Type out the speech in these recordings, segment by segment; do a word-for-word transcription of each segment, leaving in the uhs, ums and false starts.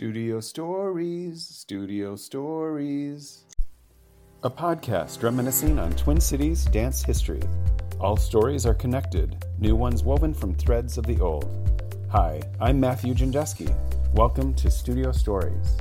Studio Stories, Studio Stories. A podcast reminiscing on Twin Cities dance history. All stories are connected, new ones woven from threads of the old. Hi, I'm Matthew Jindeski. Welcome to Studio Stories.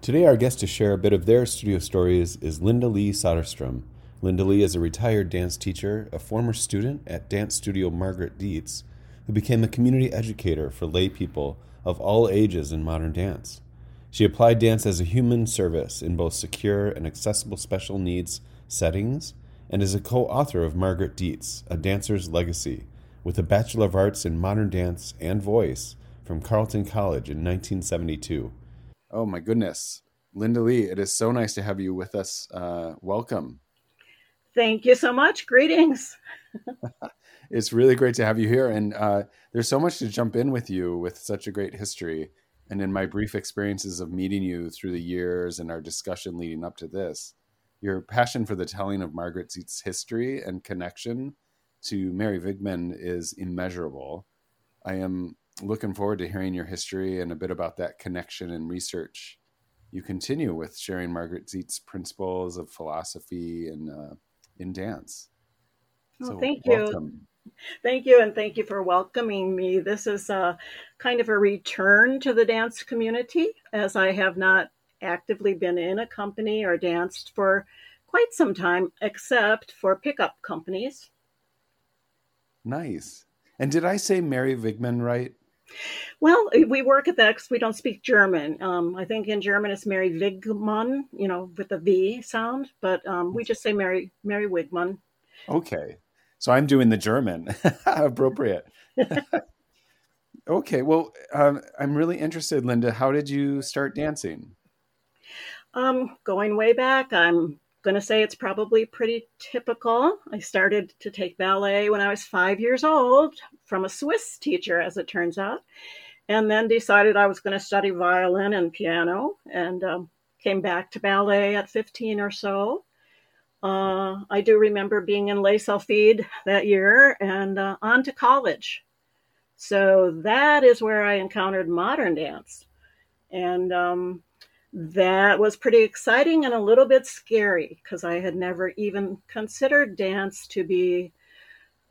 Today our guest to share a bit of their studio stories is Linda Lee Soderstrom. Linda Lee is a retired dance teacher, a former student at dance studio Margret Dietz, who became a community educator for lay people of all ages in modern dance. She applied dance as a human service in both secure and accessible special needs settings, and is a co-author of Margret Dietz, A Dancer's Legacy, with a Bachelor of Arts in Modern Dance and Voice from Carleton College in nineteen seventy-two. Oh my goodness. Linda Lee, it is so nice to have you with us. Uh, welcome. Thank you so much. Greetings. It's really great to have you here. And uh, there's so much to jump in with you with such a great history. And in my brief experiences of meeting you through the years and our discussion leading up to this, your passion for the telling of Margret Dietz history and connection to Mary Wigman is immeasurable. I am looking forward to hearing your history and a bit about that connection and research. You continue with sharing Margret Dietz principles of philosophy and uh, in dance. Well, so thank welcome. you. Thank you, and thank you for welcoming me. This is a kind of a return to the dance community, as I have not actively been in a company or danced for quite some time, except for pickup companies. Nice. And did I say Mary Wigman right? Well, we work at that because we don't speak German. Um, I think in German it's Mary Wigman, you know, with the V sound, but um, we just say Mary Mary Wigman. Okay. So I'm doing the German, appropriate. Okay, well, um, I'm really interested, Linda. How did you start dancing? Um, going way back, I'm going to say it's probably pretty typical. I started to take ballet when I was five years old from a Swiss teacher, as it turns out, and then decided I was going to study violin and piano, and um, came back to ballet at fifteen or so. Uh, I do remember being in Les Sylphides that year and uh, on to college. So that is where I encountered modern dance. And um, that was pretty exciting and a little bit scary because I had never even considered dance to be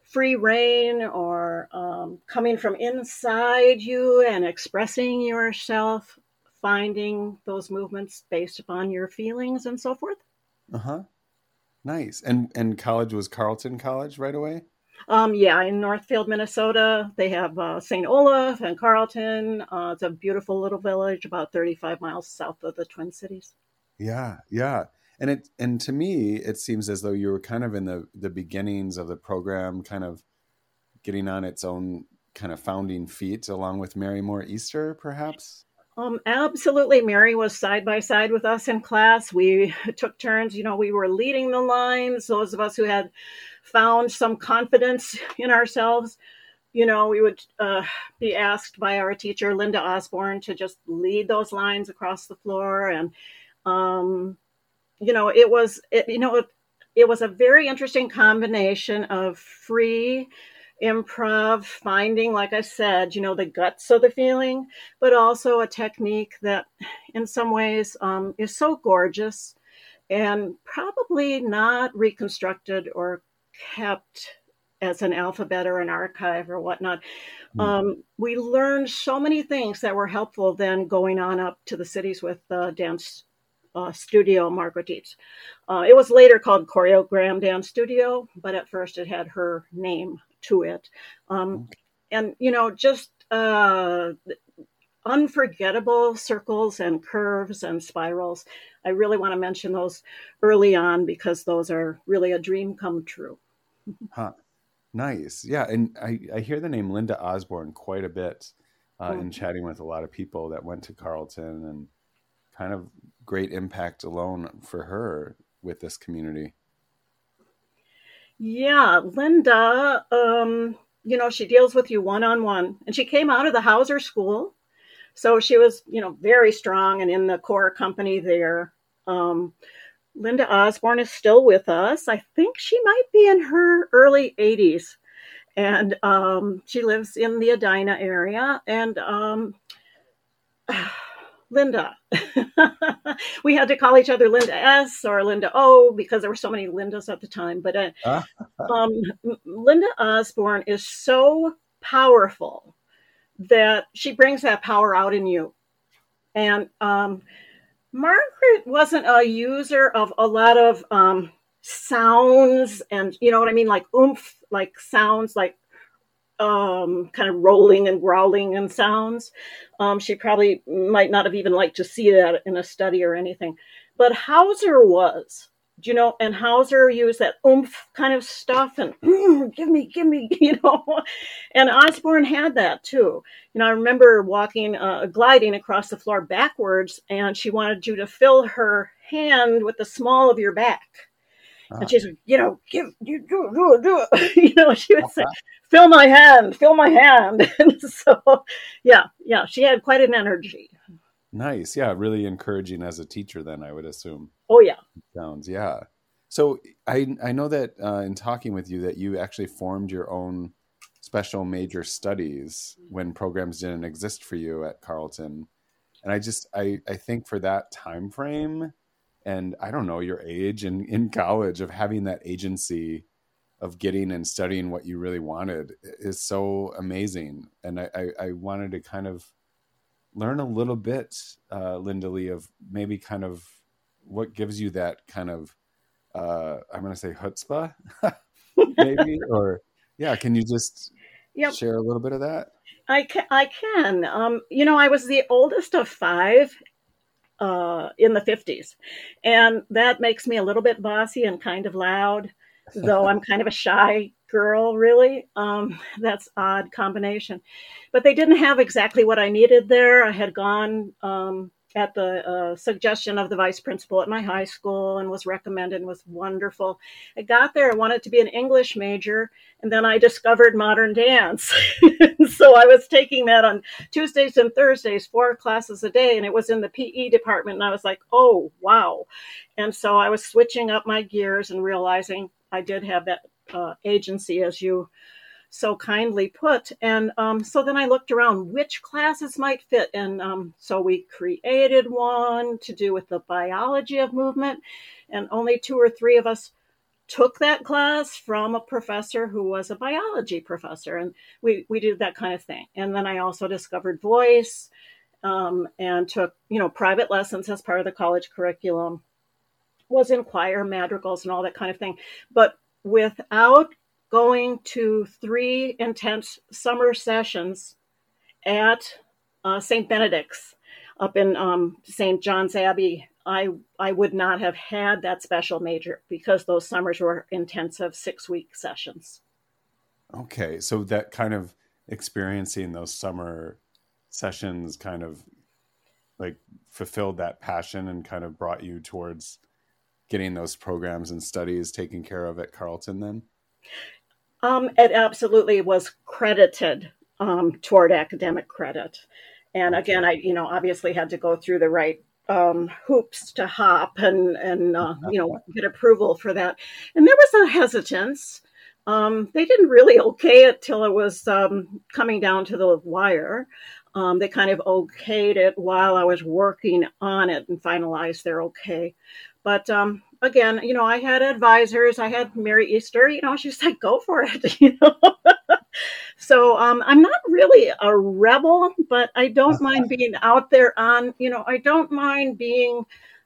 free rein or um, coming from inside you and expressing yourself, finding those movements based upon your feelings and so forth. Uh-huh. Nice. And and college was Carleton College right away? Um, yeah, in Northfield, Minnesota. They have uh, Saint Olaf and Carleton. Uh, it's a beautiful little village about thirty-five miles south of the Twin Cities. Yeah, yeah. And it and to me, it seems as though you were kind of in the, the beginnings of the program, kind of getting on its own kind of founding feet along with Mary Moore Easter, perhaps? Um, absolutely. Mary was side by side with us in class. We took turns. You know, we were leading the lines. Those of us who had found some confidence in ourselves, you know, we would uh, be asked by our teacher, Linda Osborne, to just lead those lines across the floor. And, um, you know, it was, it, you know, it, it was a very interesting combination of free improv, finding, like I said, you know, the guts of the feeling, but also a technique that in some ways um, is so gorgeous and probably not reconstructed or kept as an alphabet or an archive or whatnot. Mm. Um, we learned so many things that were helpful then going on up to the cities with uh, dance uh, studio Margret Dietz. Uh, it was later called Choreogram Dance Studio, but at first it had her name to it. Um, and, you know, just uh, unforgettable circles and curves and spirals. I really want to mention those early on because those are really a dream come true. Huh. Nice. Yeah. And I, I hear the name Linda Osborne quite a bit uh, mm-hmm. in chatting with a lot of people that went to Carleton, and kind of great impact alone for her with this community. Yeah, Linda, um, you know, she deals with you one-on-one, and she came out of the Hauser School. So she was, you know, very strong and in the core company there. Um, Linda Osborne is still with us. I think she might be in her early eighties, and um, she lives in the Edina area. And um, Linda. We had to call each other Linda S or Linda O because there were so many Lindas at the time. But uh, ah. um, Linda Osborne is so powerful that she brings that power out in you. And um, Margret wasn't a user of a lot of um, sounds and, you know what I mean? Like oomph, like sounds, like Um, kind of rolling and growling and sounds. Um, she probably might not have even liked to see that in a study or anything. But Hauser was, you know, and Hauser used that oomph kind of stuff and mm, give me, give me, you know. And Osborne had that too. You know, I remember walking, uh, gliding across the floor backwards, and she wanted you to fill her hand with the small of your back. And she's, you know, give, you do, do, do, you know, she would say, fill my hand, fill my hand. And so, yeah, yeah, she had quite an energy. Nice. Yeah. Really encouraging as a teacher then, I would assume. Oh, yeah. Sounds, yeah. So I I know that uh, in talking with you that you actually formed your own special major studies when programs didn't exist for you at Carleton. And I just, I, I think for that time frame, and I don't know, your age and in college, of having that agency of getting and studying what you really wanted is so amazing. And I, I, I wanted to kind of learn a little bit, uh, Linda Lee, of maybe kind of what gives you that kind of, uh, I'm going to say chutzpah, maybe, or yeah, can you just yep. share a little bit of that? I can. I can. Um, you know, I was the oldest of five. Uh, in the fifties. And that makes me a little bit bossy and kind of loud, though I'm kind of a shy girl, really. Um, that's odd combination. But they didn't have exactly what I needed there. I had gone um, at the uh, suggestion of the vice principal at my high school and was recommended and was wonderful. I got there. I wanted to be an English major. And then I discovered modern dance. So I was taking that on Tuesdays and Thursdays, four classes a day, and it was in the P E department. And I was like, oh, wow. And so I was switching up my gears and realizing I did have that uh, agency, as you so kindly put. And um, so then I looked around which classes might fit. And um, so we created one to do with the biology of movement. And only two or three of us took that class from a professor who was a biology professor. And we, we did that kind of thing. And then I also discovered voice um, and took, you know, private lessons as part of the college curriculum, was in choir, madrigals, and all that kind of thing. But without going to three intense summer sessions at uh, Saint Benedict's up in um, Saint John's Abbey, I I would not have had that special major because those summers were intensive six-week sessions. Okay, so that kind of experiencing those summer sessions kind of like fulfilled that passion and kind of brought you towards getting those programs and studies taken care of at Carleton then? Um, it absolutely was credited um, toward academic credit. And again, I you know obviously had to go through the right Um, hoops to hop and, and uh, you know, get approval for that. And there was a hesitance. Um, they didn't really okay it till it was um, coming down to the wire. Um, they kind of okayed it while I was working on it and finalized their okay. But um, again, you know, I had advisors. I had Mary Easter, you know, she's like, go for it, you know. So um, I'm not really a rebel, but I don't mind being out there on, you know, I don't mind being,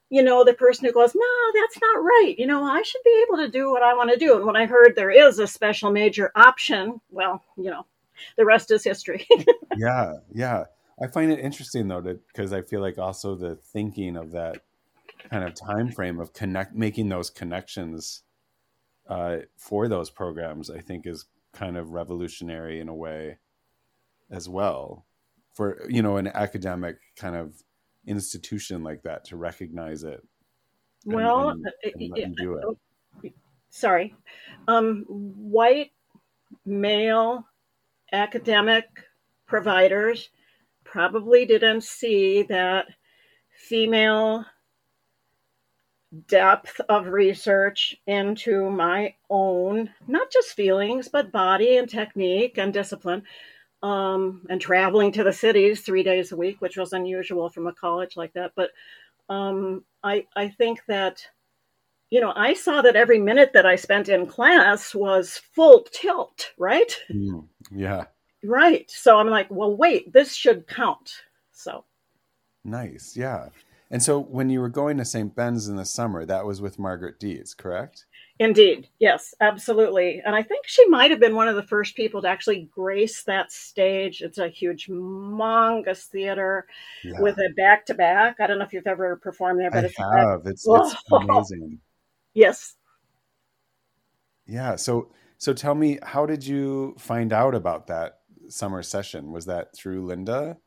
you know, the person who goes, no, that's not right. You know, I should be able to do what I want to do. And when I heard there is a special major option, well, you know, the rest is history. Yeah. Yeah. I find it interesting though, because I feel like also the thinking of that kind of time frame of connect, making those connections uh, for those programs, I think is kind of revolutionary in a way as well for, you know, an academic kind of institution like that to recognize it. And, well, and, and let you do it. Sorry. Um, white male academic providers probably didn't see that female depth of research into my own, not just feelings, but body and technique and discipline, um, and traveling to the cities three days a week, which was unusual from a college like that. But um, I, I think that, you know, I saw that every minute that I spent in class was full tilt, right? Mm, yeah. Right. So I'm like, well, wait, this should count. So. Nice. Yeah. And so when you were going to Saint Ben's in the summer, that was with Margret Dietz, correct? Indeed. Yes, absolutely. And I think she might have been one of the first people to actually grace that stage. It's a huge, humongous theater yeah. with a back-to-back. I don't know if you've ever performed there, but I it's have. It's, it's amazing. Yes. Yeah. So, so tell me, how did you find out about that summer session? Was that through Linda,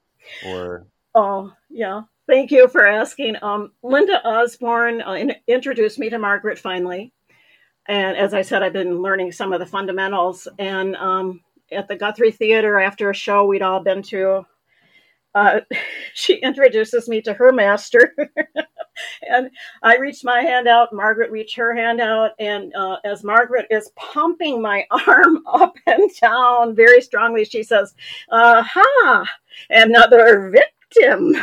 or? Oh, yeah. Thank you for asking. Um, Linda Osborne uh, in, introduced me to Margret finally. And as I said, I've been learning some of the fundamentals. And um, at the Guthrie Theater, after a show we'd all been to, uh, she introduces me to her master. And I reached my hand out, Margret reached her hand out. And uh, as Margret is pumping my arm up and down very strongly, she says, aha, another victim.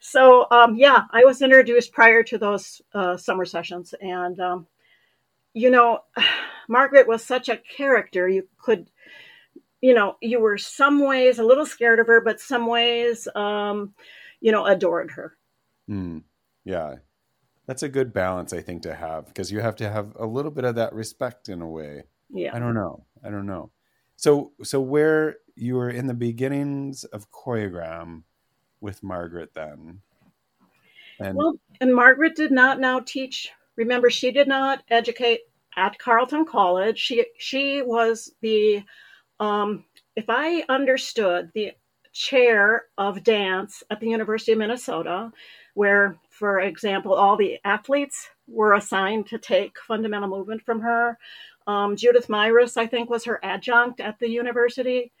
So, um, yeah, I was introduced prior to those uh, summer sessions. And, um, you know, Margret was such a character. You could, you know, you were some ways a little scared of her, but some ways, um, you know, adored her. Mm, yeah, that's a good balance, I think, to have, because you have to have a little bit of that respect in a way. Yeah, I don't know. I don't know. So, so where you were in the beginnings of Choreogram with Margret then. And, well, and Margret did not now teach. Remember, she did not educate at Carleton College. She she was the, um, if I understood, the chair of dance at the University of Minnesota, where, for example, all the athletes were assigned to take fundamental movement from her. Um, Judith Myrus, I think, was her adjunct at the university.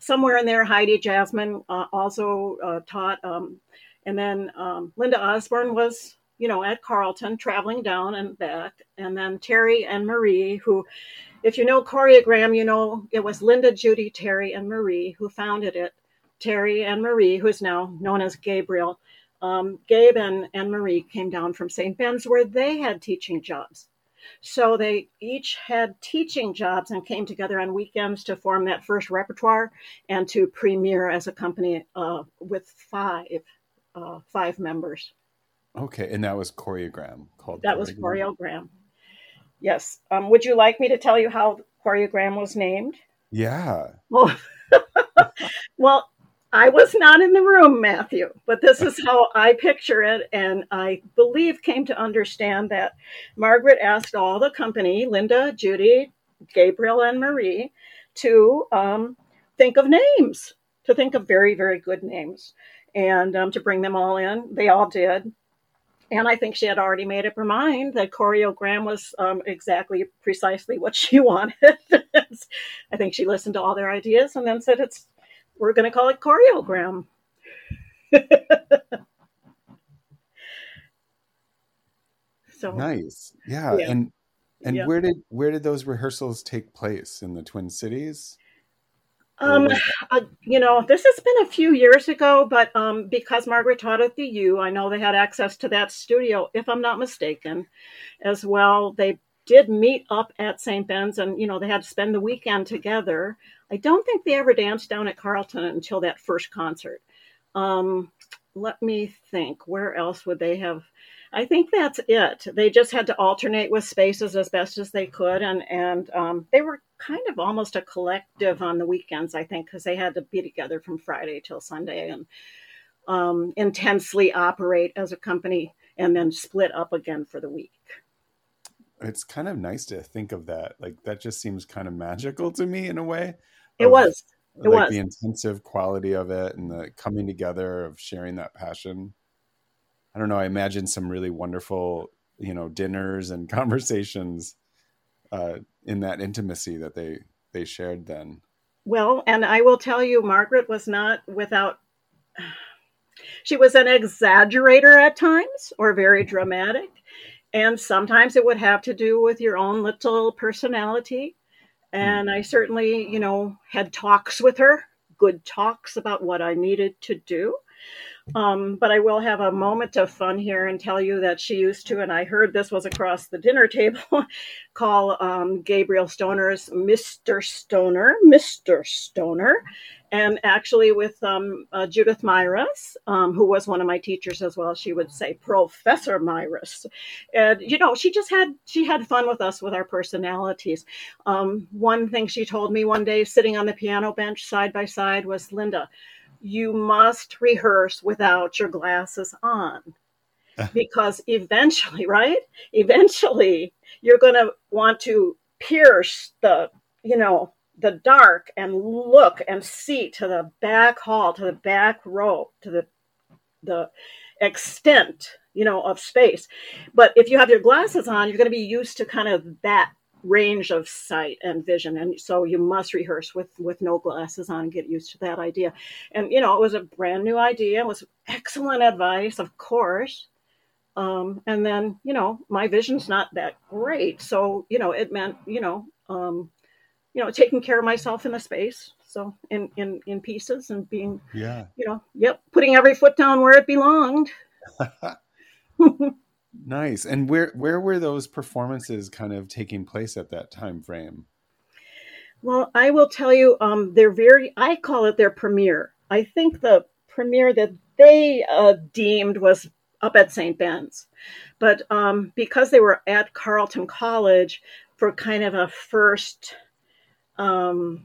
Somewhere in there, Heidi Jasmine uh, also uh, taught. Um, and then um, Linda Osborne was, you know, at Carleton, traveling down and back. And then Terry and Marie, who, if you know Choreogram, you know, it was Linda, Judy, Terry, and Marie who founded it. Terry and Marie, who is now known as Gabriel. Um, Gabe and, and Marie came down from Saint Ben's, where they had teaching jobs. So they each had teaching jobs and came together on weekends to form that first repertoire and to premiere as a company uh, with five uh, five members. Okay, and that was Choreogram called. That Choreogram. was Choreogram. Yes. Um, would you like me to tell you how Choreogram was named? Yeah. Well, well, I was not in the room, Matthew, but this is how I picture it. And I believe came to understand that Margret asked all the company, Linda, Judy, Gabriel, and Marie, to um, think of names, to think of very, very good names, and um, to bring them all in. They all did. And I think she had already made up her mind that Choreogram was um, exactly, precisely what she wanted. I think she listened to all their ideas and then said, it's we're going to call it Choreogram. So nice. Yeah. yeah. And and yeah. where did where did those rehearsals take place? In the Twin Cities? Um, uh, you know, this has been a few years ago, but um, because Margret taught at the U, I know they had access to that studio, if I'm not mistaken, as well. They did meet up at Saint Ben's, and, you know, they had to spend the weekend together. I don't think they ever danced down at Carleton until that first concert. Um, let me think. Where else would they have? I think that's it. They just had to alternate with spaces as best as they could. And, and um, they were kind of almost a collective on the weekends, I think, because they had to be together from Friday till Sunday and um, intensely operate as a company and then split up again for the week. It's kind of nice to think of that. Like, that just seems kind of magical to me in a way. It of, was. It like was. The intensive quality of it and the coming together of sharing that passion. I don't know. I imagine some really wonderful, you know, dinners and conversations uh, in that intimacy that they, they shared then. Well, and I will tell you, Margret was not without... She was an exaggerator at times, or very dramatic. And sometimes it would have to do with your own little personality. And I certainly, you know, had talks with her, good talks about what I needed to do. Um, but I will have a moment of fun here and tell you that she used to, and I heard this was across the dinner table, call um, Gabriel Stoner's Mister Stoner, Mister Stoner, and actually with um, uh, Judith Myrus, um, who was one of my teachers as well, she would say Professor Myrus, and you know she just had she had fun with us with our personalities. Um, one thing she told me one day, sitting on the piano bench side by side, was Linda, you must rehearse without your glasses on, because eventually, right? Eventually, you're going to want to pierce the, you know, the dark and look and see to the back hall, to the back row, to the the extent, you know, of space. But if you have your glasses on, you're going to be used to kind of that range of sight and vision, and so you must rehearse with with no glasses on and get used to that idea. And you know, it was a brand new idea. It was excellent advice, of course. Um and then, you know, my vision's not that great, so you know, it meant, you know, um you know, taking care of myself in the space, so in in in pieces, and being, yeah, you know, yep, putting every foot down where it belonged. Nice. And where where were those performances kind of taking place at that time frame? Well, I will tell you, um, they're very, I call it their premiere. I think the premiere that they uh, deemed was up at Saint Ben's. But um, because they were at Carleton College for kind of a first, um,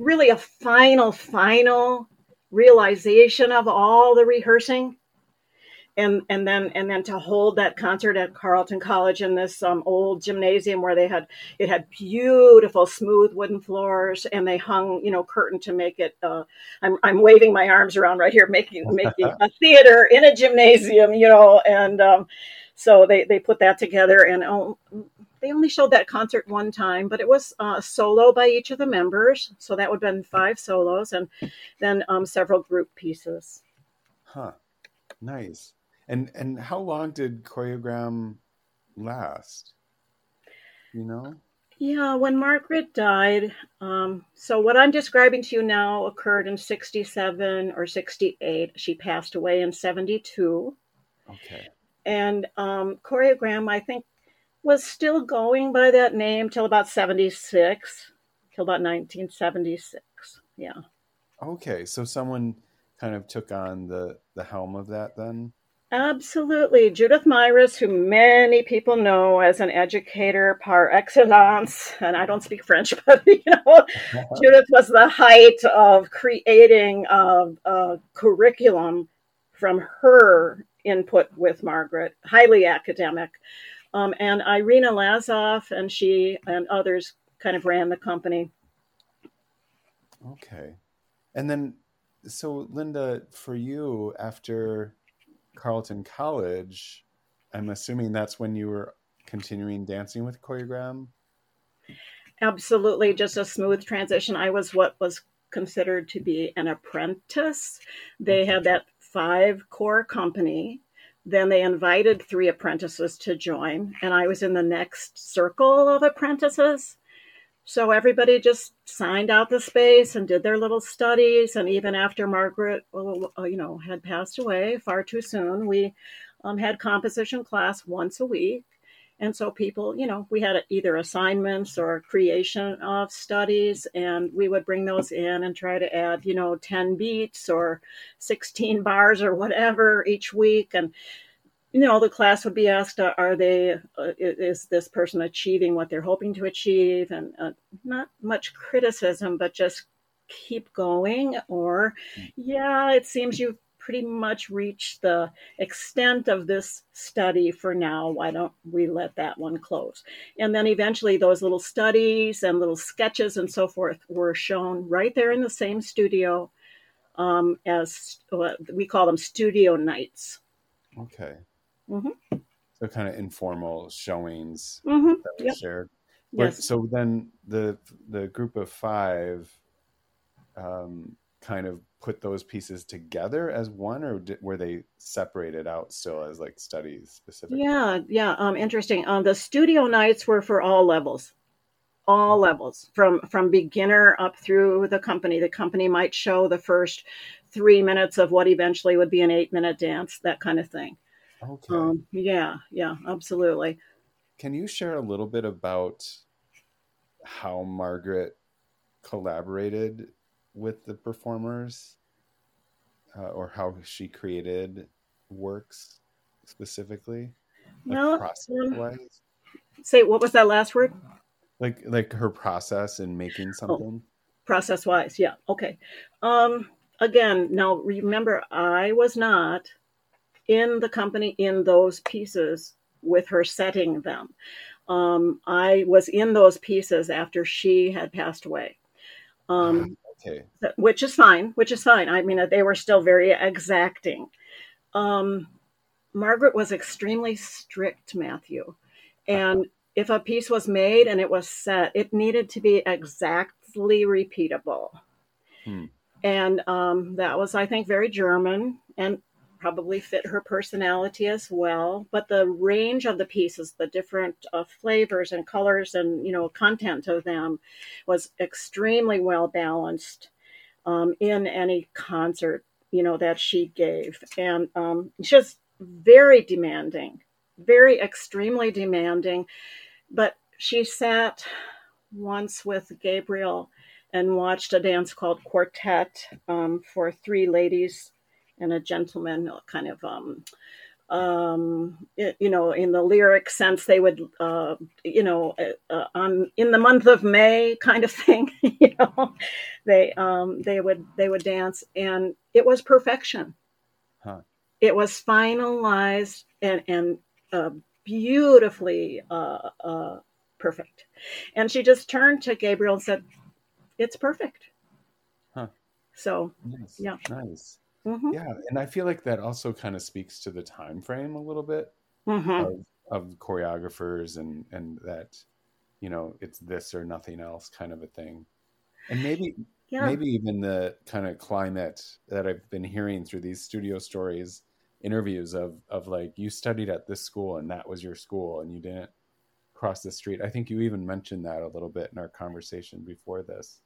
really a final, final realization of all the rehearsing. And and then and then to hold that concert at Carleton College in this um, old gymnasium where they had it had beautiful smooth wooden floors, and they hung, you know, curtain to make it. Uh, I'm I'm waving my arms around right here, making making a theater in a gymnasium, you know. And um, so they they put that together, and oh, they only showed that concert one time, but it was a uh, solo by each of the members, so that would have been five solos, and then um, several group pieces. Huh, nice. And and how long did Choreogram last? You know? Yeah, when Margret died. Um, so what I'm describing to you now occurred in sixty-seven or sixty-eight. She passed away in seventy-two. Okay. And um, Choreogram, I think, was still going by that name till about seventy-six, till about nineteen seventy-six. Yeah. Okay. So someone kind of took on the, the helm of that then? Absolutely. Judith Myrus, who many people know as an educator par excellence, and I don't speak French, but, you know, Judith was the height of creating a, a curriculum from her input with Margret, highly academic. Um, and Irina Lazoff and she and others kind of ran the company. Okay. And then, so Linda, for you, after Carleton College, I'm assuming that's when you were continuing dancing with Choreogram? Absolutely, just a smooth transition. I was what was considered to be an apprentice. They had that five core company. Then they invited three apprentices to join, and I was in the next circle of apprentices. So everybody just signed out the space and did their little studies. And even after Margret, well, you know, had passed away far too soon, we um, had composition class once a week. And so people, you know, we had either assignments or creation of studies, and we would bring those in and try to add, you know, ten beats or sixteen bars or whatever each week. And you know, the class would be asked, uh, are they, uh, is this person achieving what they're hoping to achieve? And uh, not much criticism, but just keep going. Or, yeah, it seems you've pretty much reached the extent of this study for now. Why don't we let that one close? And then eventually those little studies and little sketches and so forth were shown right there in the same studio, um, as uh, we call them studio nights. Okay. Mm-hmm. So kind of informal showings, mm-hmm, that yep, shared. Yes. So then the the group of five um, kind of put those pieces together as one, or did, were they separated out still as like studies specifically? Yeah, yeah. Um, interesting. Um, the studio nights were for all levels, all levels, from, from beginner up through the company. The company might show the first three minutes of what eventually would be an eight-minute dance, that kind of thing. Okay. Um, yeah, yeah, absolutely. Can you share a little bit about how Margret collaborated with the performers, uh, or how she created works specifically? Like well, process-wise? Say, what was that last word? Like, like her process in making something? Oh, process-wise, yeah. Okay. Um, again, now remember, I was not in the company in those pieces with her setting them. Um, I was in those pieces after she had passed away. Um, okay. Which is fine, which is fine. I mean, they were still very exacting. Um, Margret was extremely strict, Matthew. And uh-huh. if a piece was made and it was set, it needed to be exactly repeatable. Hmm. And um, that was, I think, very German and probably fit her personality as well. But the range of the pieces, the different uh, flavors and colors and, you know, content of them was extremely well balanced um, in any concert, you know, that she gave. And um, just very demanding, very extremely demanding. But she sat once with Gabriel and watched a dance called Quartet um, for three ladies and a gentleman, kind of, um, um, it, you know, in the lyric sense, they would, uh, you know, uh, on in the month of May, kind of thing. You know, they um, they would they would dance, and it was perfection. Huh. It was finalized and and uh, beautifully uh, uh, perfect. And she just turned to Gabriel and said, "It's perfect." Huh. So, nice. yeah, nice. Mm-hmm. Yeah, and I feel like that also kind of speaks to the time frame a little bit mm-hmm. of, of choreographers and, and that, you know, it's this or nothing else kind of a thing. And maybe yeah. maybe even the kind of climate that I've been hearing through these studio stories, interviews of, of like, you studied at this school and that was your school and you didn't cross the street. I think you even mentioned that a little bit in our conversation before this.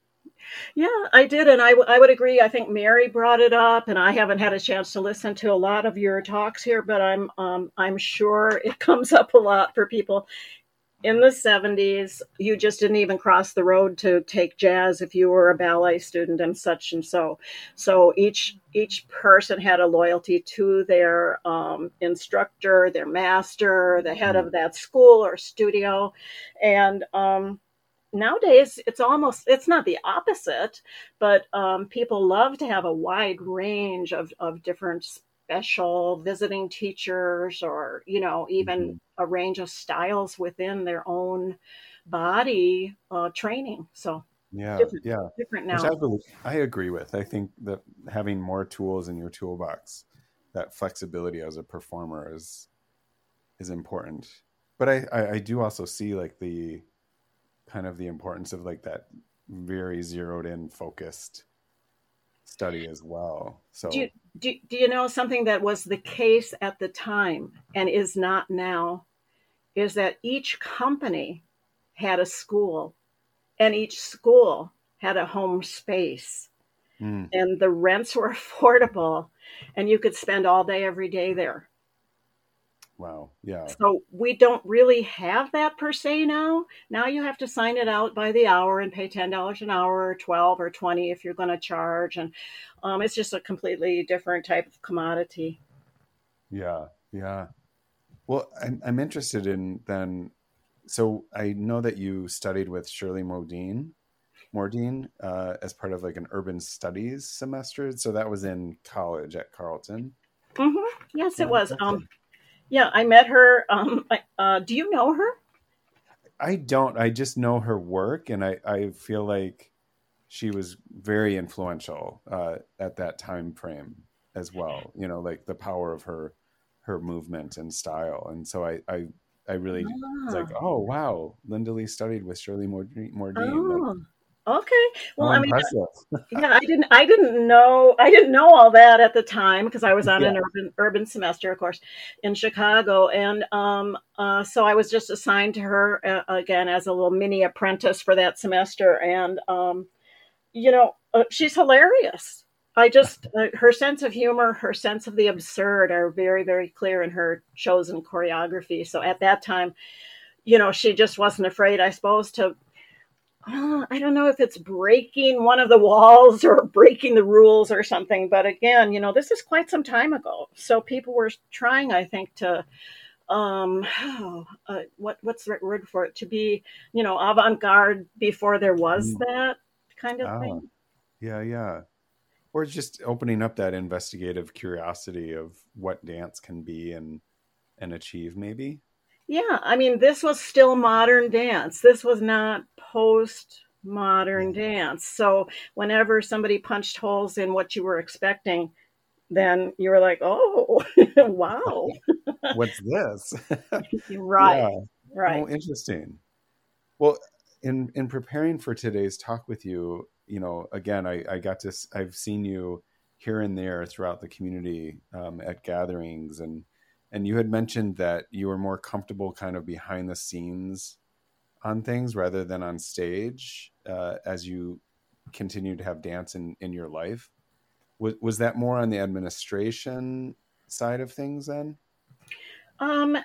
Yeah, I did. And I, w- I would agree. I think Mary brought it up, and I haven't had a chance to listen to a lot of your talks here, but I'm um, I'm sure it comes up a lot for people. In the seventies, you just didn't even cross the road to take jazz if you were a ballet student and such and so. So each each person had a loyalty to their um, instructor, their master, the head of that school or studio. And um nowadays, it's almost, it's not the opposite, but um, people love to have a wide range of, of different special visiting teachers or, you know, even mm-hmm. a range of styles within their own body uh, training. So yeah, different, yeah. different now. Which I, believe, I agree with. I think that having more tools in your toolbox, that flexibility as a performer is, is important. But I, I, I do also see like the, kind of the importance of like that very zeroed in focused study as well. So do you, do, do you know something that was the case at the time and is not now is that each company had a school and each school had a home space mm. and the rents were affordable and you could spend all day every day there. Wow. Yeah. So we don't really have that per se now. Now you have to sign it out by the hour and pay ten dollars an hour or twelve or twenty if you're going to charge. And um, it's just a completely different type of commodity. Yeah. Yeah. Well, I'm, I'm interested in then. So I know that you studied with Shirley Mordine, Mordine uh, as part of like an urban studies semester. So that was in college at Carleton. Mm-hmm. Yes, it was. Um, Yeah, I met her. Um, uh, do you know her? I don't. I just know her work, and I, I feel like she was very influential uh, at that time frame as well. You know, like the power of her her movement and style. And so I I, I really ah. was like, oh wow, Linda Lee studied with Shirley Mordine. Oh. Like, Okay. Well, oh, I mean, I, yeah, I didn't, I didn't know, I didn't know all that at the time because I was on yeah. an urban, urban semester, of course, in Chicago. And um, uh, so I was just assigned to her uh, again as a little mini apprentice for that semester. And, um, you know, uh, she's hilarious. I just, uh, her sense of humor, her sense of the absurd are very, very clear in her chosen choreography. So at that time, you know, she just wasn't afraid, I suppose, to, Oh, I don't know if it's breaking one of the walls or breaking the rules or something. But again, you know, this is quite some time ago. So people were trying, I think, to, um, oh, uh, what what's the right word for it? To be, you know, avant-garde before there was that kind of ah, thing. Yeah, yeah. Or just opening up that investigative curiosity of what dance can be and and achieve, maybe. Yeah, I mean, this was still modern dance. This was not post-modern dance. So whenever somebody punched holes in what you were expecting, then you were like, oh, wow. What's this? Right, yeah. right. Oh, interesting. Well, in, in preparing for today's talk with you, you know, again, I, I got to, I've seen you here and there throughout the community um, at gatherings and And you had mentioned that you were more comfortable kind of behind the scenes on things rather than on stage uh, as you continue to have dance in, in your life. Was, was that more on the administration side of things then? Um,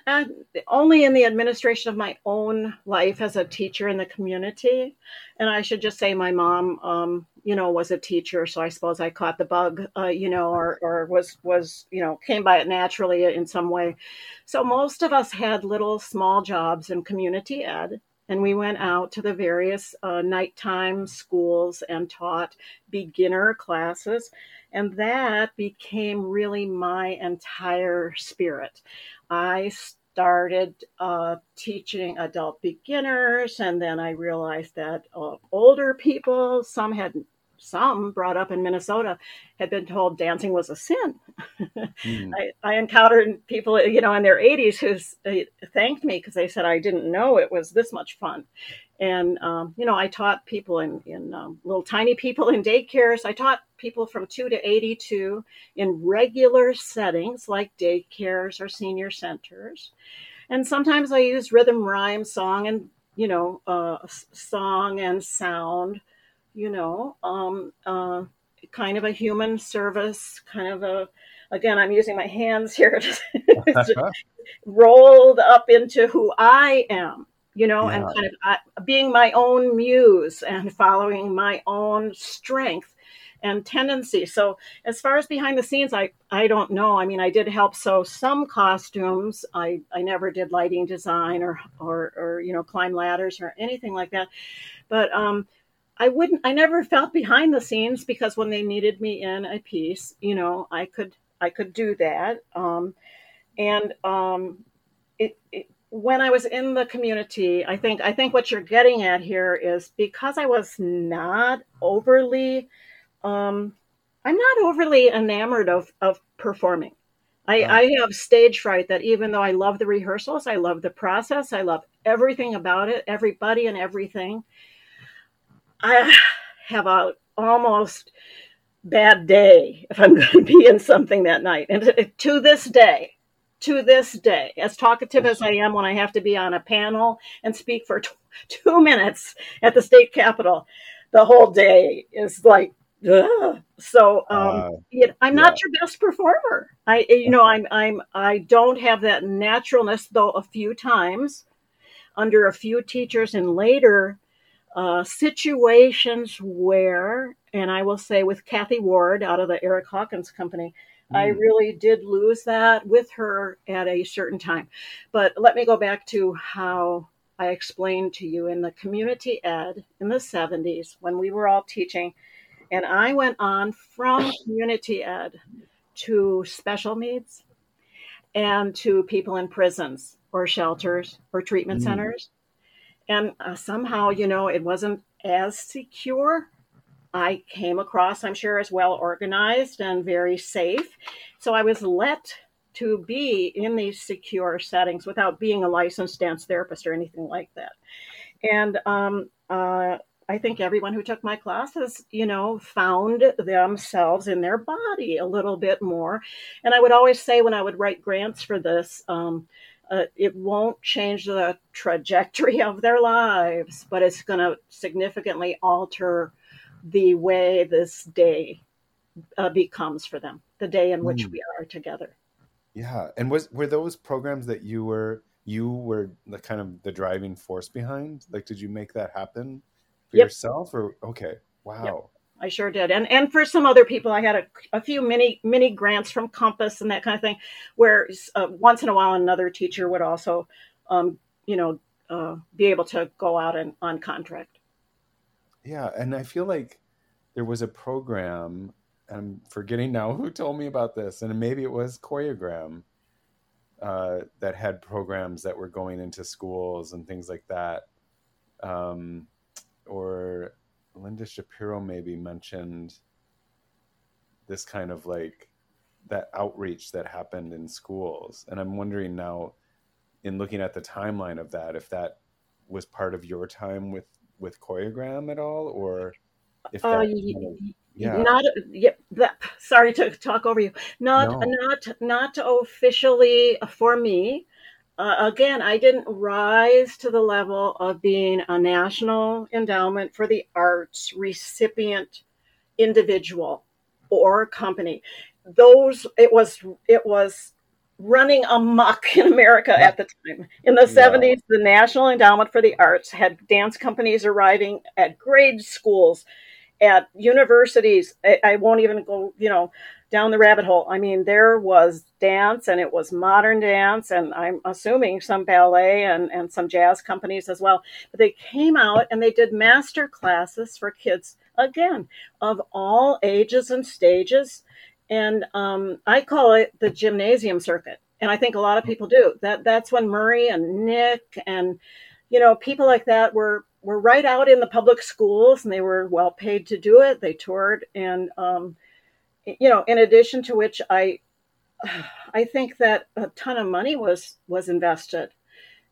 only in the administration of my own life as a teacher in the community. And I should just say my mom, um, you know, was a teacher. So I suppose I caught the bug, uh, you know, or, or was, was, you know, came by it naturally in some way. So most of us had little small jobs in community ed. And we went out to the various uh, nighttime schools and taught beginner classes. And that became really my entire spirit. I started uh, teaching adult beginners, and then I realized that uh, older people, some had some brought up in Minnesota, had been told dancing was a sin. Mm. I, I encountered people, you know, in their eighties who thanked me because they said I didn't know it was this much fun. And, um, you know, I taught people in, in um, little tiny people in daycares. I taught people from two to eighty-two in regular settings like daycares or senior centers. And sometimes I used rhythm, rhyme, song, and, you know, uh, song and sound, you know, um, uh, kind of a human service, kind of a, again, I'm using my hands here, rolled up into who I am. You know, yeah. and kind of uh, being my own muse and following my own strength and tendency. So as far as behind the scenes, I, I don't know. I mean, I did help sew some costumes. I, I never did lighting design or, or, or, you know, climb ladders or anything like that. But um, I wouldn't, I never felt behind the scenes because when they needed me in a piece, you know, I could, I could do that. Um, and um, it, it when I was in the community, I think I think what you're getting at here is because I was not overly, um, I'm not overly enamored of of performing. I, wow. I have stage fright that even though I love the rehearsals, I love the process, I love everything about it, everybody and everything, I have a almost bad day if I'm going to be in something that night. And to, to this day, To this day, as talkative as I am when I have to be on a panel and speak for t- two minutes at the state capitol, the whole day is like, ugh. So um, uh, it, I'm yeah. not your best performer. I, you know, I'm, I'm, I don't have that naturalness, though. A few times, under a few teachers in later uh, situations where, and I will say with Kathy Ward out of the Eric Hawkins Company. I really did lose that with her at a certain time. But let me go back to how I explained to you in the community ed in the seventies when we were all teaching. And I went on from community ed to special needs and to people in prisons or shelters or treatment mm-hmm. centers. And uh, somehow, you know, it wasn't as secure. I came across, I'm sure, as well organized and very safe. So I was let to be in these secure settings without being a licensed dance therapist or anything like that. And um, uh, I think everyone who took my classes, you know, found themselves in their body a little bit more. And I would always say when I would write grants for this, um, uh, it won't change the trajectory of their lives, but it's going to significantly alter the way this day uh, becomes for them, the day in which mm. we are together. Yeah. And was were those programs that you were you were the kind of the driving force behind? Like, did you make that happen for yep. yourself? Or okay. Wow. Yep. I sure did. And and for some other people, I had a, a few mini mini grants from Compass and that kind of thing, where uh, once in a while another teacher would also, um, you know, uh, be able to go out and on contract. Yeah. And I feel like there was a program, and I'm forgetting now who told me about this, and maybe it was Choreogram uh, that had programs that were going into schools and things like that. Um, or Linda Shapiro maybe mentioned this kind of like that outreach that happened in schools. And I'm wondering now, in looking at the timeline of that, if that was part of your time with, with Choreogram at all, or if that uh, kind of, yeah. Not yeah, that, sorry to talk over you. Not no. not not officially for me. Uh, again, I didn't rise to the level of being a National Endowment for the Arts recipient individual or company. Those it was it was running amok in America at the time. In the yeah. seventies, the National Endowment for the Arts had dance companies arriving at grade schools, at universities. I, I won't even go, you know, down the rabbit hole. I mean, there was dance, and it was modern dance, and I'm assuming some ballet and, and some jazz companies as well. But they came out and they did master classes for kids, again, of all ages and stages. And um, I call it the gymnasium circuit. And I think a lot of people do. That That's when Murray and Nick and, you know, people like that were were right out in the public schools, and they were well paid to do it. They toured. And, um, you know, in addition to which, I I think that a ton of money was was invested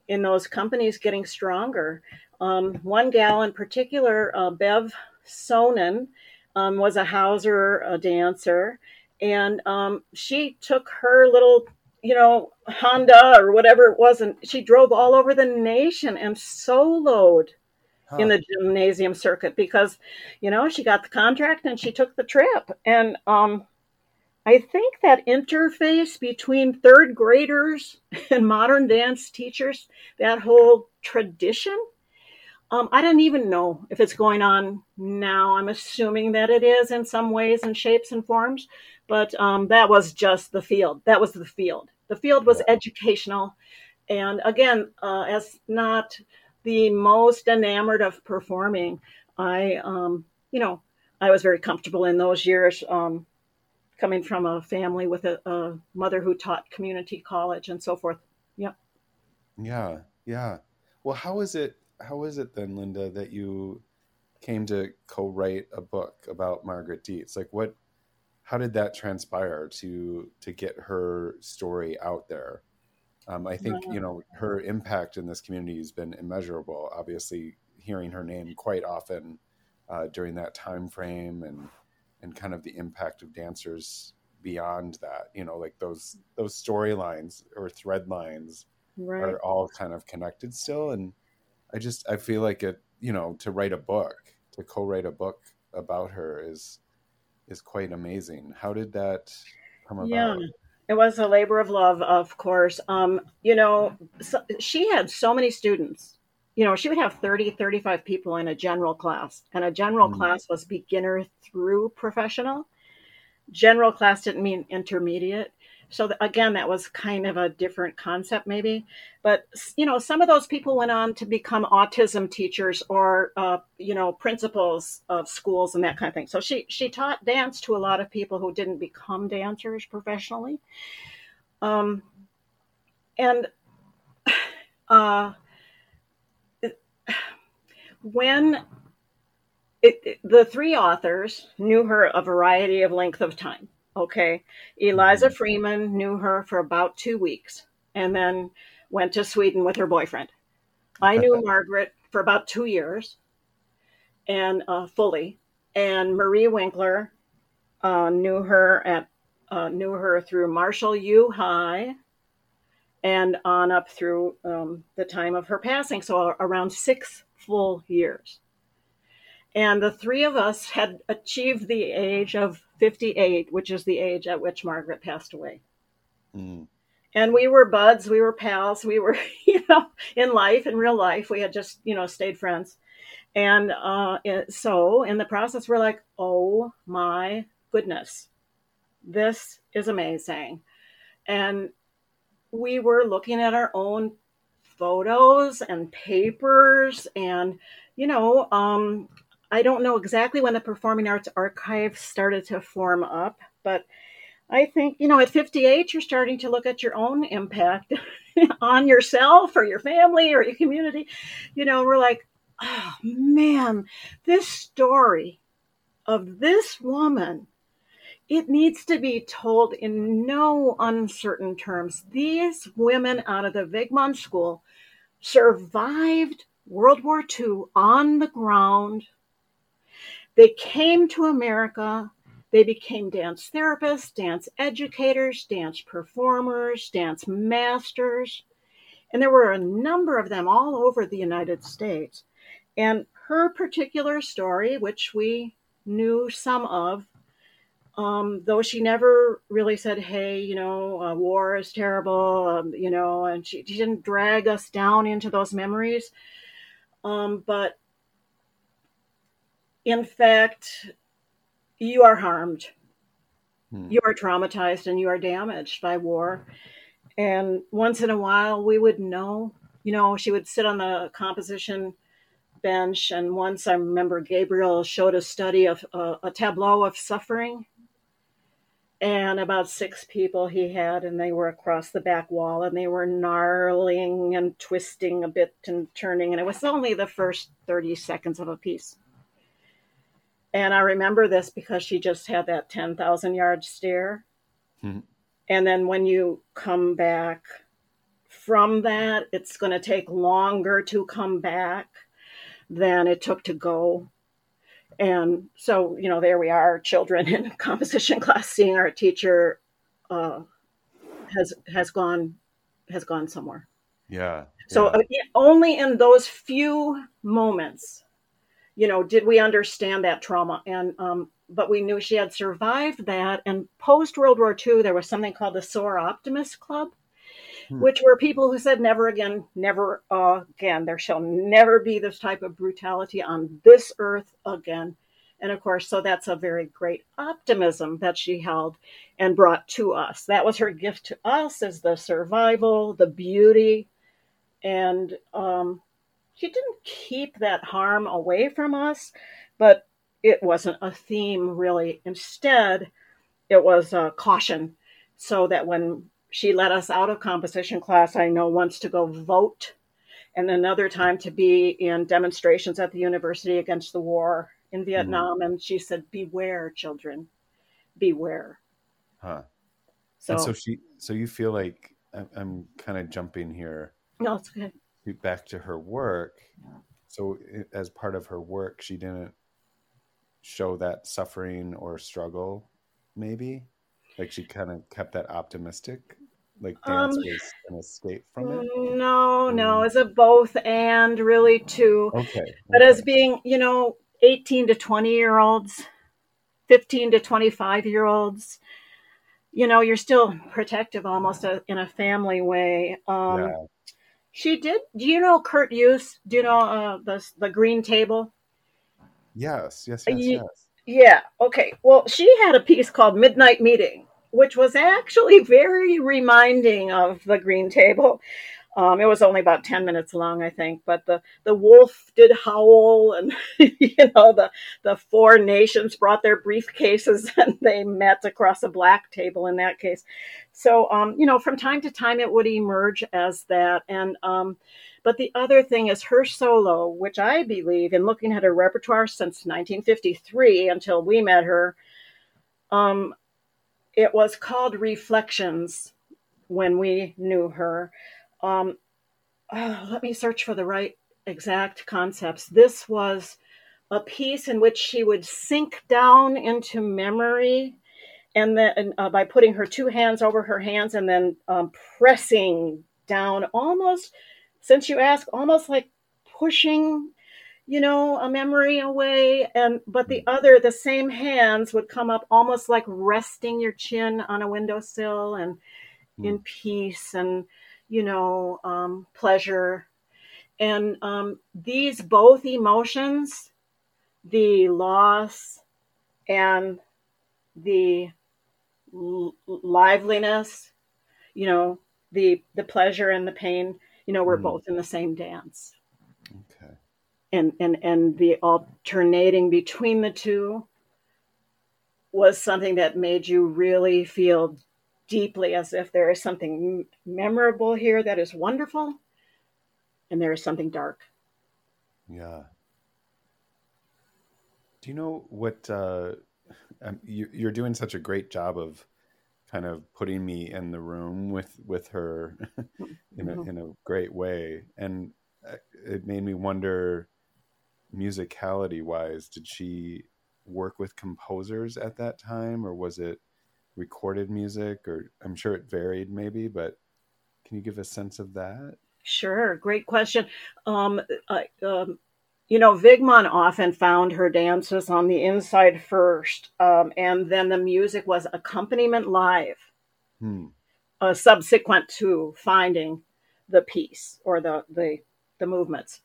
in those companies getting stronger. Um, one gal in particular, uh, Bev Sonnen, um, was a Hauser a dancer. And um, she took her little, you know, Honda or whatever it was, and she drove all over the nation and soloed huh. in the gymnasium circuit because, you know, she got the contract and she took the trip. And um, I think that interface between third graders and modern dance teachers, that whole tradition, um, I don't even know if it's going on now. I'm assuming that it is in some ways and shapes and forms. But um, that was just the field. That was the field. The field was educational. And again, uh, as not the most enamored of performing, I, um, you know, I was very comfortable in those years, um, coming from a family with a, a mother who taught community college and so forth. Yeah. Yeah. Yeah. Well, how is it, how is it then, Linda, that you came to co-write a book about Margret Dietz? Like what, How did that transpire to to get her story out there? Um, I think, you know, her impact in this community has been immeasurable, obviously hearing her name quite often uh, during that time frame and and kind of the impact of dancers beyond that, you know, like those those storylines or thread lines right. are all kind of connected still. And I just, I feel like it, you know, to write a book, to co-write a book about her is... is quite amazing. How did that come about? Yeah, it was a labor of love, of course. Um, you know, so, she had so many students. You know, she would have thirty, thirty-five people in a general class. And a general mm-hmm. class was beginner through professional. General class didn't mean intermediate. So the, again, that was kind of a different concept maybe. But, you know, some of those people went on to become autism teachers or, uh, you know, principals of schools and that kind of thing. So she she taught dance to a lot of people who didn't become dancers professionally. Um, and uh, it, when it, it, the three authors knew her a variety of length of time. Okay, Eliza Freeman knew her for about two weeks and then went to Sweden with her boyfriend. I knew Margret for about two years. and uh, fully. And Marie Winkler uh, knew her at uh, knew her through Marshall U High, and on up through um, the time of her passing. So around six full years. And the three of us had achieved the age of fifty-eight, which is the age at which Margaret passed away. Mm. And we were buds, we were pals, we were, you know, in life, in real life, we had just, you know, stayed friends. And uh, so in the process, we're like, oh my goodness, this is amazing. And we were looking at our own photos and papers and, you know, um, I don't know exactly when the Performing Arts Archive started to form up, but I think, you know, at fifty-eight, you're starting to look at your own impact on yourself or your family or your community. You know, we're like, oh, man, this story of this woman, it needs to be told in no uncertain terms. These women out of the Wigman School survived World War Two on the ground. They came to America. They became dance therapists, dance educators, dance performers, dance masters. And there were a number of them all over the United States. And her particular story, which we knew some of, um, though she never really said, hey, you know, uh, war is terrible, um, you know, and she, she didn't drag us down into those memories. Um, but in fact, you are harmed, hmm. you are traumatized, and you are damaged by war. And once in a while, we would know, you know, she would sit on the composition bench. And once I remember Gabriel showed a study of uh, a tableau of suffering. And about six people he had, and they were across the back wall, and they were gnarling and twisting a bit and turning. And it was only the first thirty seconds of a piece. And I remember this because she just had that ten thousand yard stare. Mm-hmm. And then when you come back from that, it's going to take longer to come back than it took to go. And so, you know, there we are, children in composition class, seeing our teacher uh, has has gone has gone somewhere. Yeah. So yeah. Only in those few moments, you know, did we understand that trauma. And um, but we knew she had survived that. And post World War Two, there was something called the Sore Optimist Club, hmm. which were people who said, never again, never uh, again. There shall never be this type of brutality on this earth again. And of course, so that's a very great optimism that she held and brought to us. That was her gift to us, is the survival, the beauty. And um, she didn't keep that harm away from us, but it wasn't a theme, really. Instead, it was a caution, so that when she let us out of composition class, I know once to go vote, and another time to be in demonstrations at the university against the war in Vietnam. Mm-hmm. And she said, beware, children, beware. Huh. So, and so she, so you feel like, I'm, I'm kind of jumping here. No, it's okay. Back to her work. So as part of her work, she didn't show that suffering or struggle, maybe? Like she kind of kept that optimistic, like dance um, was an escape from it? No, no. It's a both and, really, too. Okay. But okay. As being, you know, eighteen to twenty-year-olds, fifteen to twenty-five-year-olds, you know, you're still protective almost a, in a family way. Um, yeah. She did. Do you know Kurt Yuse? Do you know uh, the the Green Table? Yes, yes, yes, you, yes. Yeah. Okay. Well, she had a piece called Midnight Meeting, which was actually very reminding of the Green Table. Um, it was only about ten minutes long, I think. But the, the wolf did howl, and you know the the four nations brought their briefcases and they met across a black table in that case. So um, you know, from time to time it would emerge as that. And um, but the other thing is her solo, which I believe, in looking at her repertoire since nineteen fifty-three until we met her, um, it was called Reflections when we knew her. Um, oh, let me search for the right exact concepts. This was a piece in which she would sink down into memory, and then uh, by putting her two hands over her hands and then um, pressing down, almost, since you ask, almost like pushing, you know, a memory away. And but the other, the same hands would come up, almost like resting your chin on a windowsill, and mm. in peace and, you know, um, pleasure. And um, these both emotions, the loss and the l- liveliness, you know, the the pleasure and the pain, you know, we're mm. both in the same dance. Okay. And, and, and the alternating between the two was something that made you really feel deeply as if there is something memorable here that is wonderful, and there is something dark. Yeah. Do you know what, uh, um, you, you're doing such a great job of kind of putting me in the room with, with her in a, in a great way. And it made me wonder, musicality wise, did she work with composers at that time, or was it recorded music? Or I'm sure it varied maybe, but can you give a sense of that? Sure. Great question. Um, uh, um, you know, Wigman often found her dances on the inside first, um, and then the music was accompaniment live, hmm. uh, subsequent to finding the piece or the the, the movements.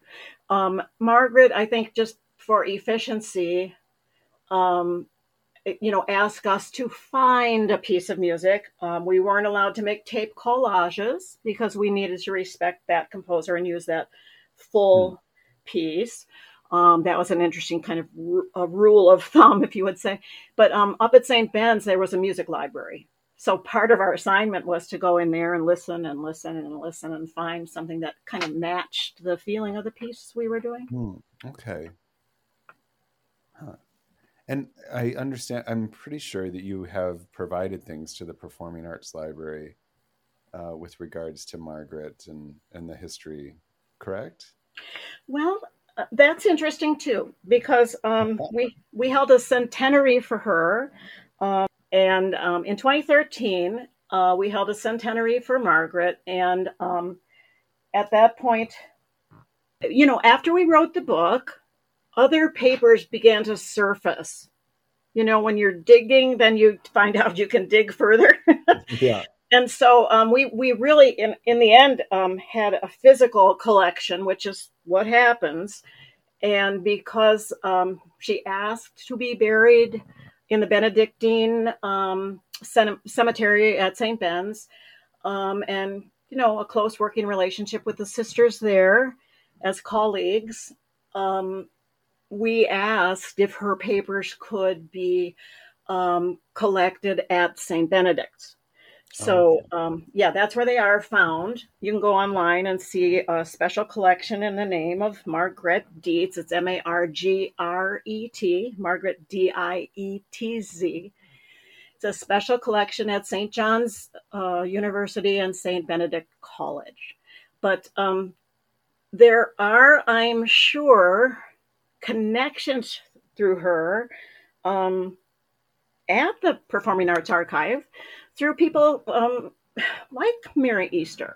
Um, Margret, I think just for efficiency, um, you know, asked us to find a piece of music. Um, we weren't allowed to make tape collages because we needed to respect that composer and use that full mm. piece. Um, that was an interesting kind of r- a rule of thumb, if you would say. But um, up at Saint Ben's, there was a music library. So part of our assignment was to go in there and listen and listen and listen and find something that kind of matched the feeling of the piece we were doing. Mm. Okay. Huh. And I understand, I'm pretty sure that you have provided things to the Performing Arts Library uh, with regards to Margret and, and the history, correct? Well, uh, that's interesting too, because um, we, we held a centenary for her. Um, and um, in twenty thirteen, uh, we held a centenary for Margret. And um, at that point, you know, after we wrote the book, other papers began to surface. You know, when you're digging, then you find out you can dig further. Yeah. And so um, we we really, in, in the end, um, had a physical collection, which is what happens. And because um, she asked to be buried in the Benedictine um, cemetery at Saint Ben's, um, and, you know, a close working relationship with the sisters there as colleagues, um, we asked if her papers could be um, collected at Saint Benedict's. So, um, yeah, that's where they are found. You can go online and see a special collection in the name of Margret Dietz. It's M A R G R E T, Margret D I E T Z. It's a special collection at Saint John's uh, University and Saint Benedict College. But um, there are, I'm sure, connections through her um, at the Performing Arts Archive through people um, like Mary Easter,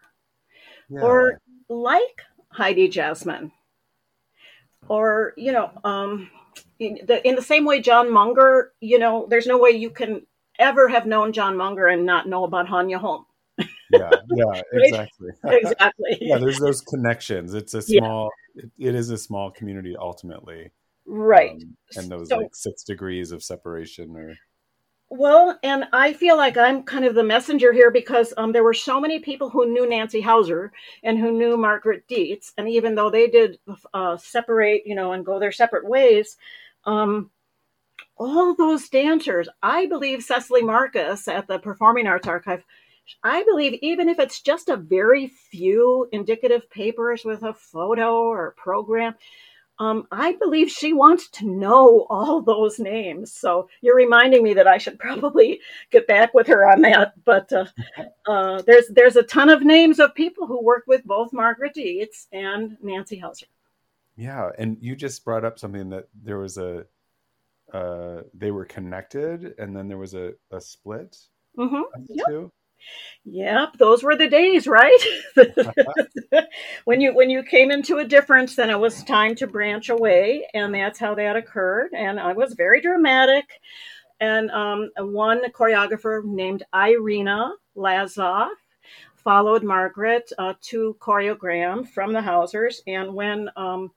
yeah. or like Heidi Jasmine, or, you know, um, in, the, in the same way John Munger, you know, there's no way you can ever have known John Munger and not know about Hanya Holm. Yeah, yeah, exactly. Exactly. Yeah, there's those connections. It's a small, yeah. it, it is a small community ultimately. Right. Um, and those so, like six degrees of separation or. Well, and I feel like I'm kind of the messenger here because um, there were so many people who knew Nancy Hauser and who knew Margret Dietz. And even though they did uh, separate, you know, and go their separate ways, um, all those dancers, I believe Cecily Marcus at the Performing Arts Archive, I believe even if it's just a very few indicative papers with a photo or a program, um, I believe she wants to know all those names. So you're reminding me that I should probably get back with her on that. But uh, uh, there's there's a ton of names of people who worked with both Margret Dietz and Nancy Hauser. Yeah. And you just brought up something that there was a, uh, they were connected and then there was a, a split. Mm-hmm. Yep. Yep. Those were the days, right? When you, when you came into a difference, then it was time to branch away. And that's how that occurred. And I was very dramatic. And um, one choreographer named Irina Lazoff followed Margret uh, to choreogram from the Hausers. And when um,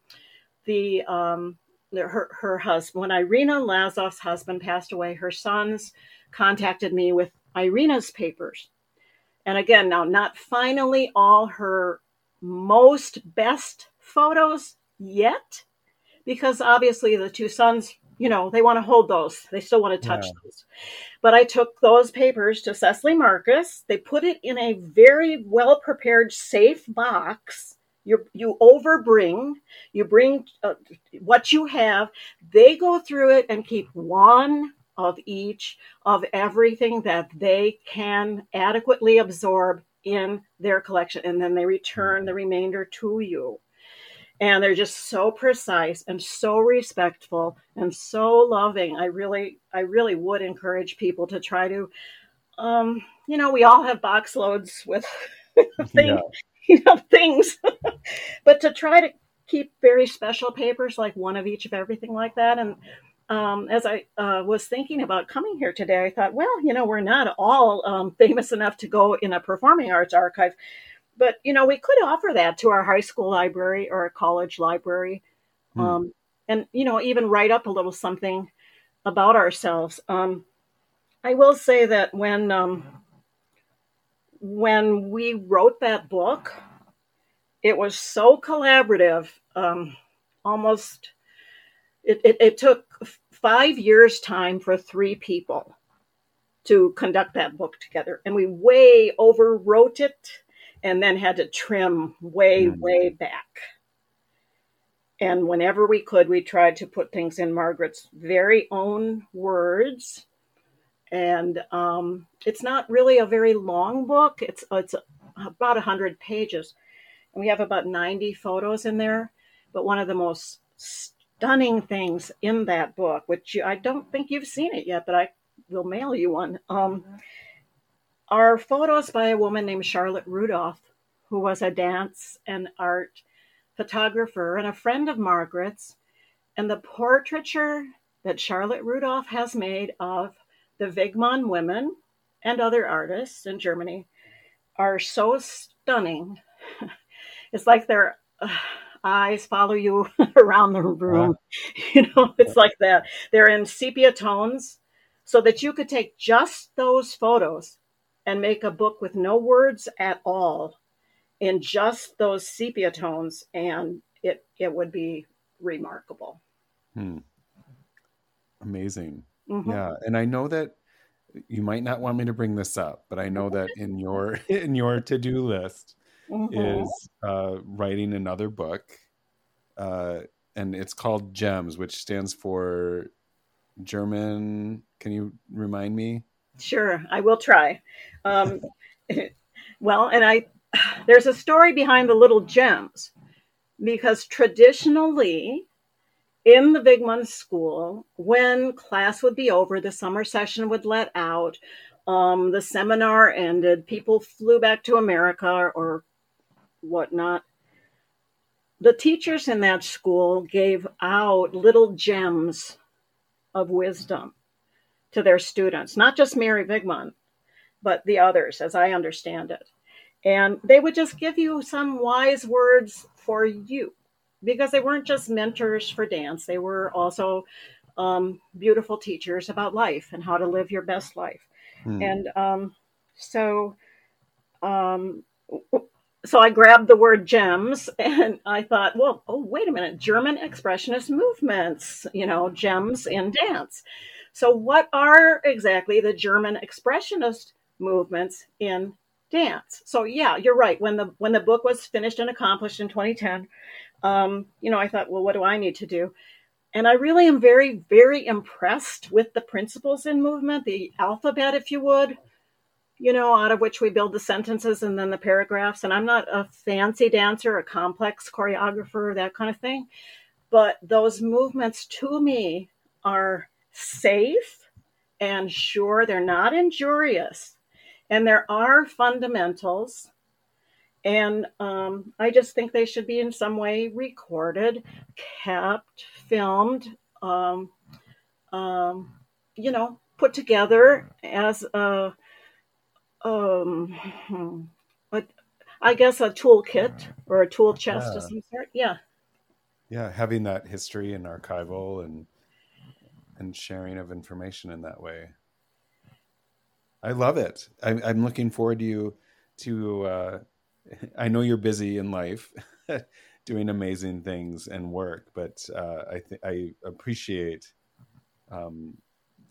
the um, her her husband, when Irina Lazoff's husband passed away, her sons contacted me with Irina's papers. And again, now not finally all her most best photos yet, because obviously the two sons, you know, they want to hold those. They still want to touch yeah. those. But I took those papers to Cecily Marcus. They put it in a very well-prepared, safe box. You, you overbring. You bring uh, what you have. They go through it and keep one of each of everything that they can adequately absorb in their collection. And then they return the remainder to you. And they're just so precise and so respectful and so loving. I really, I really would encourage people to try to, um, you know, we all have box loads with things, yeah. you know, things, but to try to keep very special papers, like one of each of everything like that. And um, as I uh, was thinking about coming here today, I thought, well, you know, we're not all um, famous enough to go in a performing arts archive. But, you know, we could offer that to our high school library or a college library mm. um, and, you know, even write up a little something about ourselves. Um, I will say that when um, when we wrote that book, it was so collaborative, um, almost it, it, it took five years time for three people to conduct that book together. And we way overwrote it. And then had to trim way, way back. And whenever we could, we tried to put things in Margret's very own words. And um, it's not really a very long book. It's it's about one hundred pages. And we have about ninety photos in there. But one of the most stunning things in that book, which you, I don't think you've seen it yet, but I will mail you one, um, are photos by a woman named Charlotte Rudolph, who was a dance and art photographer and a friend of Margret's. And the portraiture that Charlotte Rudolph has made of the Wigman women and other artists in Germany are so stunning. It's like their uh, eyes follow you around the room. Wow. You know, it's like that. They're in sepia tones so that you could take just those photos and make a book with no words at all in just those sepia tones, and it it would be remarkable. Hmm. Amazing. Mm-hmm. Yeah. And I know that you might not want me to bring this up, but I know that in your in your to-do list mm-hmm. is uh, writing another book, uh, and it's called GEMS, which stands for German. Can you remind me? Sure, I will try. Um, well, and I there's a story behind the little gems, because traditionally in the Wigman school, when class would be over, the summer session would let out, um, the seminar ended, people flew back to America or whatnot. The teachers in that school gave out little gems of wisdom to their students, not just Mary Wigman, but the others, as I understand it. And they would just give you some wise words for you, because they weren't just mentors for dance. They were also um, beautiful teachers about life and how to live your best life. Hmm. And um, so um, so I grabbed the word gems, and I thought, well, oh, wait a minute, German expressionist movements, you know, gems in dance. So what are exactly the German expressionist movements in dance? So yeah, you're right. When the when the book was finished and accomplished in twenty ten, um, you know, I thought, well, what do I need to do? And I really am very, very impressed with the principles in movement, the alphabet, if you would, you know, out of which we build the sentences and then the paragraphs. And I'm not a fancy dancer, a complex choreographer, that kind of thing. But those movements to me are safe and sure. They're not injurious. And there are fundamentals. And um, I just think they should be in some way recorded, kept, filmed, um, um, you know, put together as a, um, a, I guess, a toolkit or a tool chest yeah. of some sort. Yeah. Yeah, having that history and archival and and sharing of information in that way. I love it. I, I'm looking forward to you to. Uh, I know you're busy in life, doing amazing things and work, but uh, I th- I appreciate um,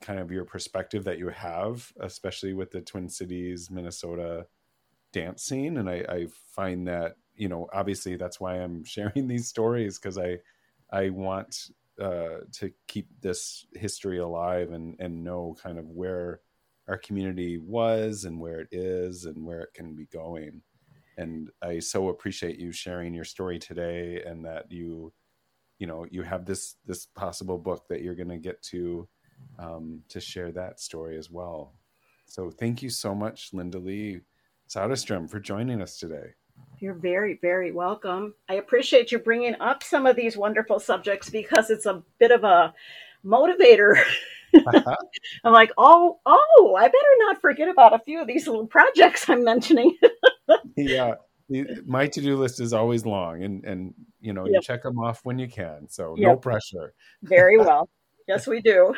kind of your perspective that you have, especially with the Twin Cities, Minnesota dance scene, and I, I find that. You know, obviously that's why I'm sharing these stories, because I, I want uh, to keep this history alive and, and know kind of where our community was and where it is and where it can be going. And I so appreciate you sharing your story today, and that you, you know, you have this this possible book that you're going to get to um, to share that story as well. So thank you so much, Linda Lee Soderstrom, for joining us today. You're very, very welcome. I appreciate you bringing up some of these wonderful subjects, because it's a bit of a motivator. Uh-huh. I'm like, oh, oh, I better not forget about a few of these little projects I'm mentioning. Yeah. My to-do list is always long, and, and you know, yep. you check them off when you can. So yep. no pressure. Very well. Yes, we do.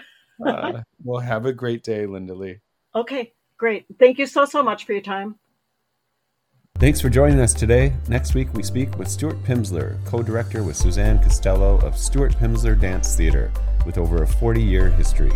uh, well, have a great day, Linda Lee. Okay, great. Thank you so, so much for your time. Thanks for joining us today. Next week, we speak with Stuart Pimsler, co-director with Suzanne Costello of Stuart Pimsler Dance Theater, with over a forty-year history.